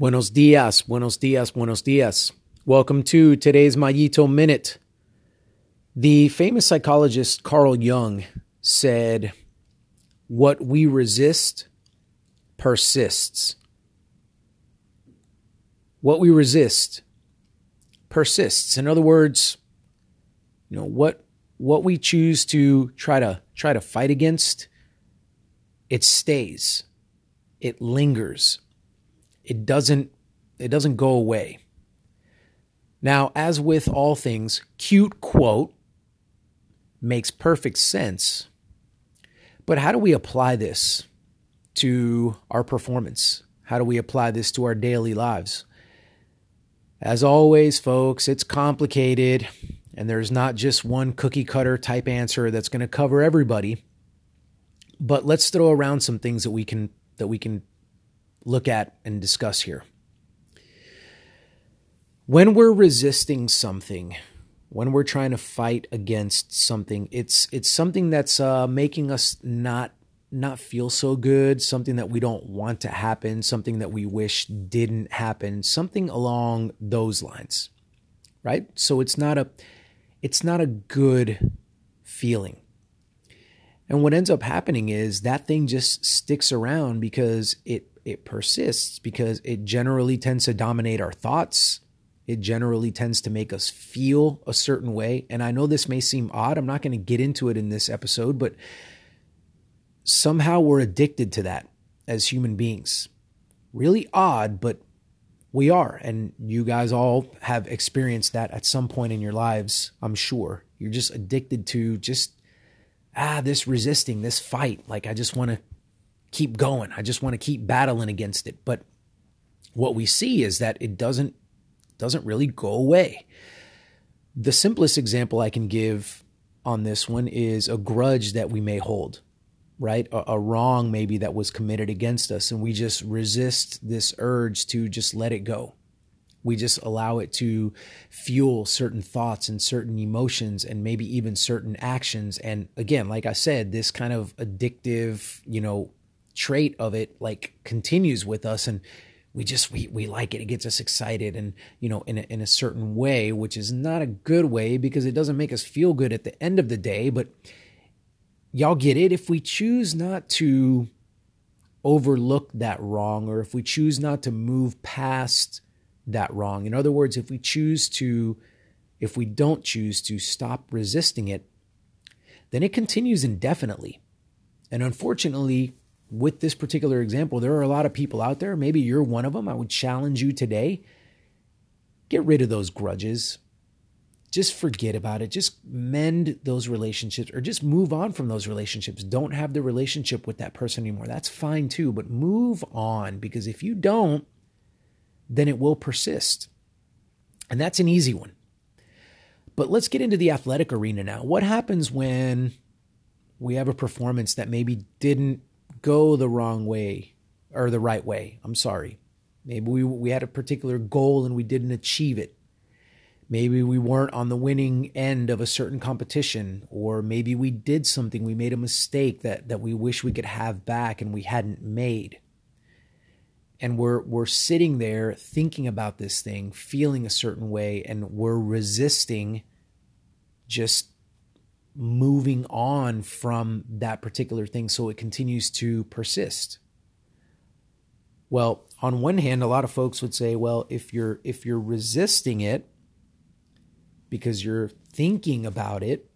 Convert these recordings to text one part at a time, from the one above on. Buenos dias, buenos dias, buenos dias. Welcome to today's Mayito Minute. The famous psychologist Carl Jung said, "What we resist persists." What we resist persists. In other words, you know, what we choose to try to fight against, it stays. It lingers. It doesn't go away. Now, as with all things, cute quote makes perfect sense. But how do we apply this to our performance? How do we apply this to our daily lives? As always, folks, it's complicated, and there's not just one cookie cutter type answer that's going to cover everybody. But let's throw around some things that we can look at and discuss here. When we're resisting something, when we're trying to fight against something, it's something that's making us not feel so good, something that we don't want to happen, something that we wish didn't happen, something along those lines, right? So it's not a good feeling. And what ends up happening is that thing just sticks around because it persists, because it generally tends to dominate our thoughts. It generally tends to make us feel a certain way. And I know this may seem odd. I'm not going to get into it in this episode, but somehow we're addicted to that as human beings. Really odd, but we are. And you guys all have experienced that at some point in your lives, I'm sure. You're just addicted to just this resisting, this fight. Like, I just want to keep going. I just want to keep battling against it. But what we see is that it doesn't really go away. The simplest example I can give on this one is a grudge that we may hold, right? A wrong maybe that was committed against us, and we just resist this urge to just let it go. We just allow it to fuel certain thoughts and certain emotions and maybe even certain actions. And again, like I said, this kind of addictive, trait of it like continues with us, and we like it. It gets us excited, and in a certain way, which is not a good way because it doesn't make us feel good at the end of the day. But y'all get it. If we choose not to overlook that wrong, or if we choose not to move past that wrong, in other words, if we don't choose to stop resisting it, then it continues indefinitely. And unfortunately, with this particular example, there are a lot of people out there. Maybe you're one of them. I would challenge you today. Get rid of those grudges. Just forget about it. Just mend those relationships, or just move on from those relationships. Don't have the relationship with that person anymore. That's fine too, but move on, because if you don't, then it will persist. And that's an easy one. But let's get into the athletic arena now. What happens when we have a performance that maybe didn't go the wrong way or the right way? I'm sorry. Maybe we had a particular goal and we didn't achieve it. Maybe we weren't on the winning end of a certain competition, or maybe we did something, we made a mistake that we wish we could have back and we hadn't made. And we're sitting there thinking about this thing, feeling a certain way, and we're resisting just moving on from that particular thing, so it continues to persist. Well, on one hand, a lot of folks would say, well, if you're resisting it because you're thinking about it,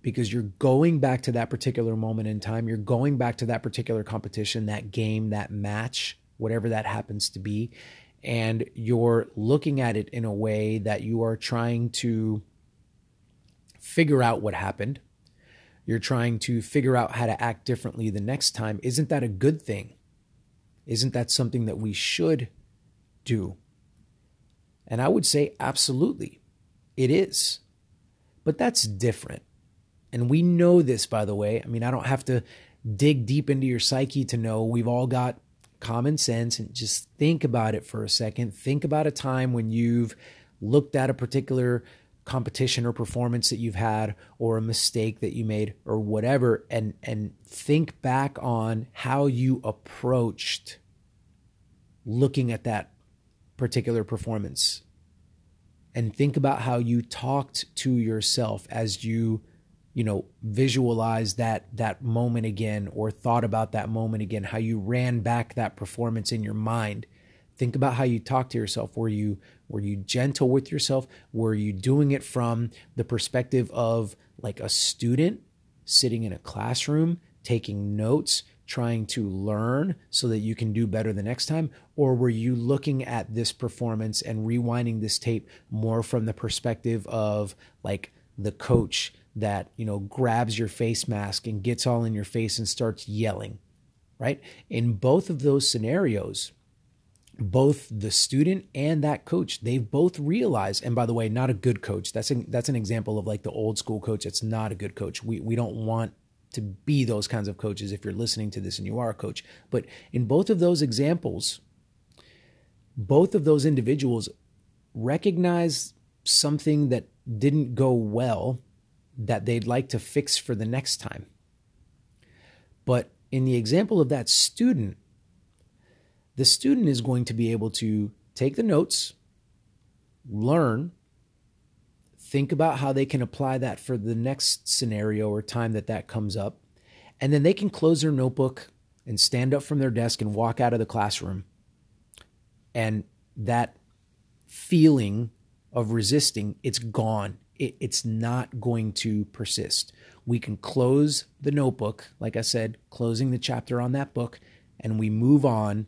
because you're going back to that particular moment in time, you're going back to that particular competition, that game, that match, whatever that happens to be, and you're looking at it in a way that you are trying to figure out what happened. You're trying to figure out how to act differently the next time. Isn't that a good thing? Isn't that something that we should do? And I would say absolutely, it is. But that's different. And we know this, by the way. I mean, I don't have to dig deep into your psyche to know. We've all got common sense, and just think about it for a second. Think about a time when you've looked at a particular competition or performance that you've had, or a mistake that you made, or whatever, and think back on how you approached looking at that particular performance. And think about how you talked to yourself as you visualize that moment again, or thought about that moment again, how you ran back that performance in your mind. Think about how you talk to yourself. Were you gentle with yourself? Were you doing it from the perspective of like a student sitting in a classroom, taking notes, trying to learn so that you can do better the next time? Or were you looking at this performance and rewinding this tape more from the perspective of like the coach that, grabs your face mask and gets all in your face and starts yelling, right? In both of those scenarios, both the student and that coach, they've both realized, and by the way, not a good coach. That's an example of like the old school coach. It's not a good coach. We don't want to be those kinds of coaches if you're listening to this and you are a coach. But in both of those examples, both of those individuals recognize something that didn't go well that they'd like to fix for the next time. But in the example of that student, the student is going to be able to take the notes, learn, think about how they can apply that for the next scenario or time that comes up, and then they can close their notebook and stand up from their desk and walk out of the classroom. And that feeling of resisting, it's gone. It's not going to persist. We can close the notebook, like I said, closing the chapter on that book, and we move on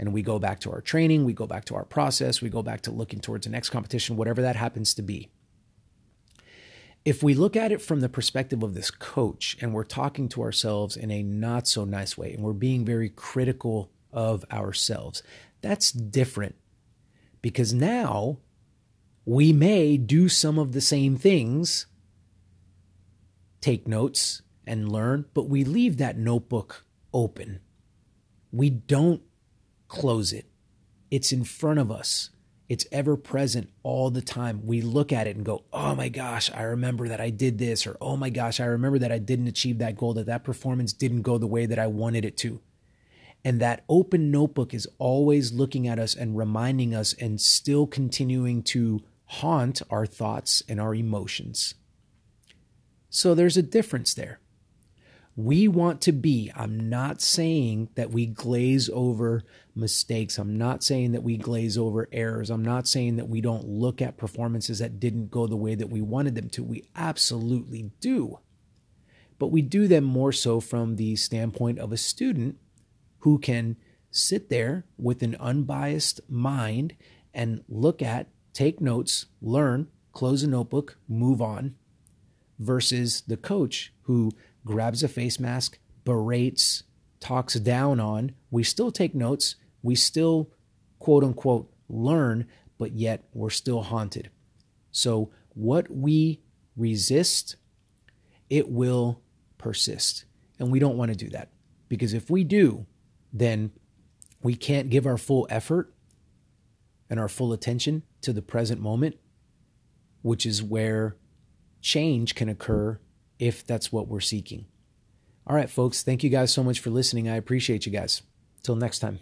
and we go back to our training, we go back to our process, we go back to looking towards the next competition, whatever that happens to be. If we look at it from the perspective of this coach and we're talking to ourselves in a not so nice way and we're being very critical of ourselves, that's different, because now we may do some of the same things, take notes and learn, but we leave that notebook open. We don't close it. It's in front of us. It's ever present all the time. We look at it and go, oh my gosh, I remember that I did this, or oh my gosh, I remember that I didn't achieve that goal, that performance didn't go the way that I wanted it to. And that open notebook is always looking at us and reminding us and still continuing to haunt our thoughts and our emotions. So there's a difference there. We want to be, I'm not saying that we glaze over mistakes. I'm not saying that we glaze over errors. I'm not saying that we don't look at performances that didn't go the way that we wanted them to. We absolutely do. But we do them more so from the standpoint of a student who can sit there with an unbiased mind and look at, take notes, learn, close a notebook, move on, versus the coach who grabs a face mask, berates, talks down on. We still take notes. We still, quote unquote, learn, but yet we're still haunted. So what we resist, it will persist. And we don't want to do that, because if we do, then we can't give our full effort and our full attention to the present moment, which is where change can occur if that's what we're seeking. All right, folks, thank you guys so much for listening. I appreciate you guys. Till next time.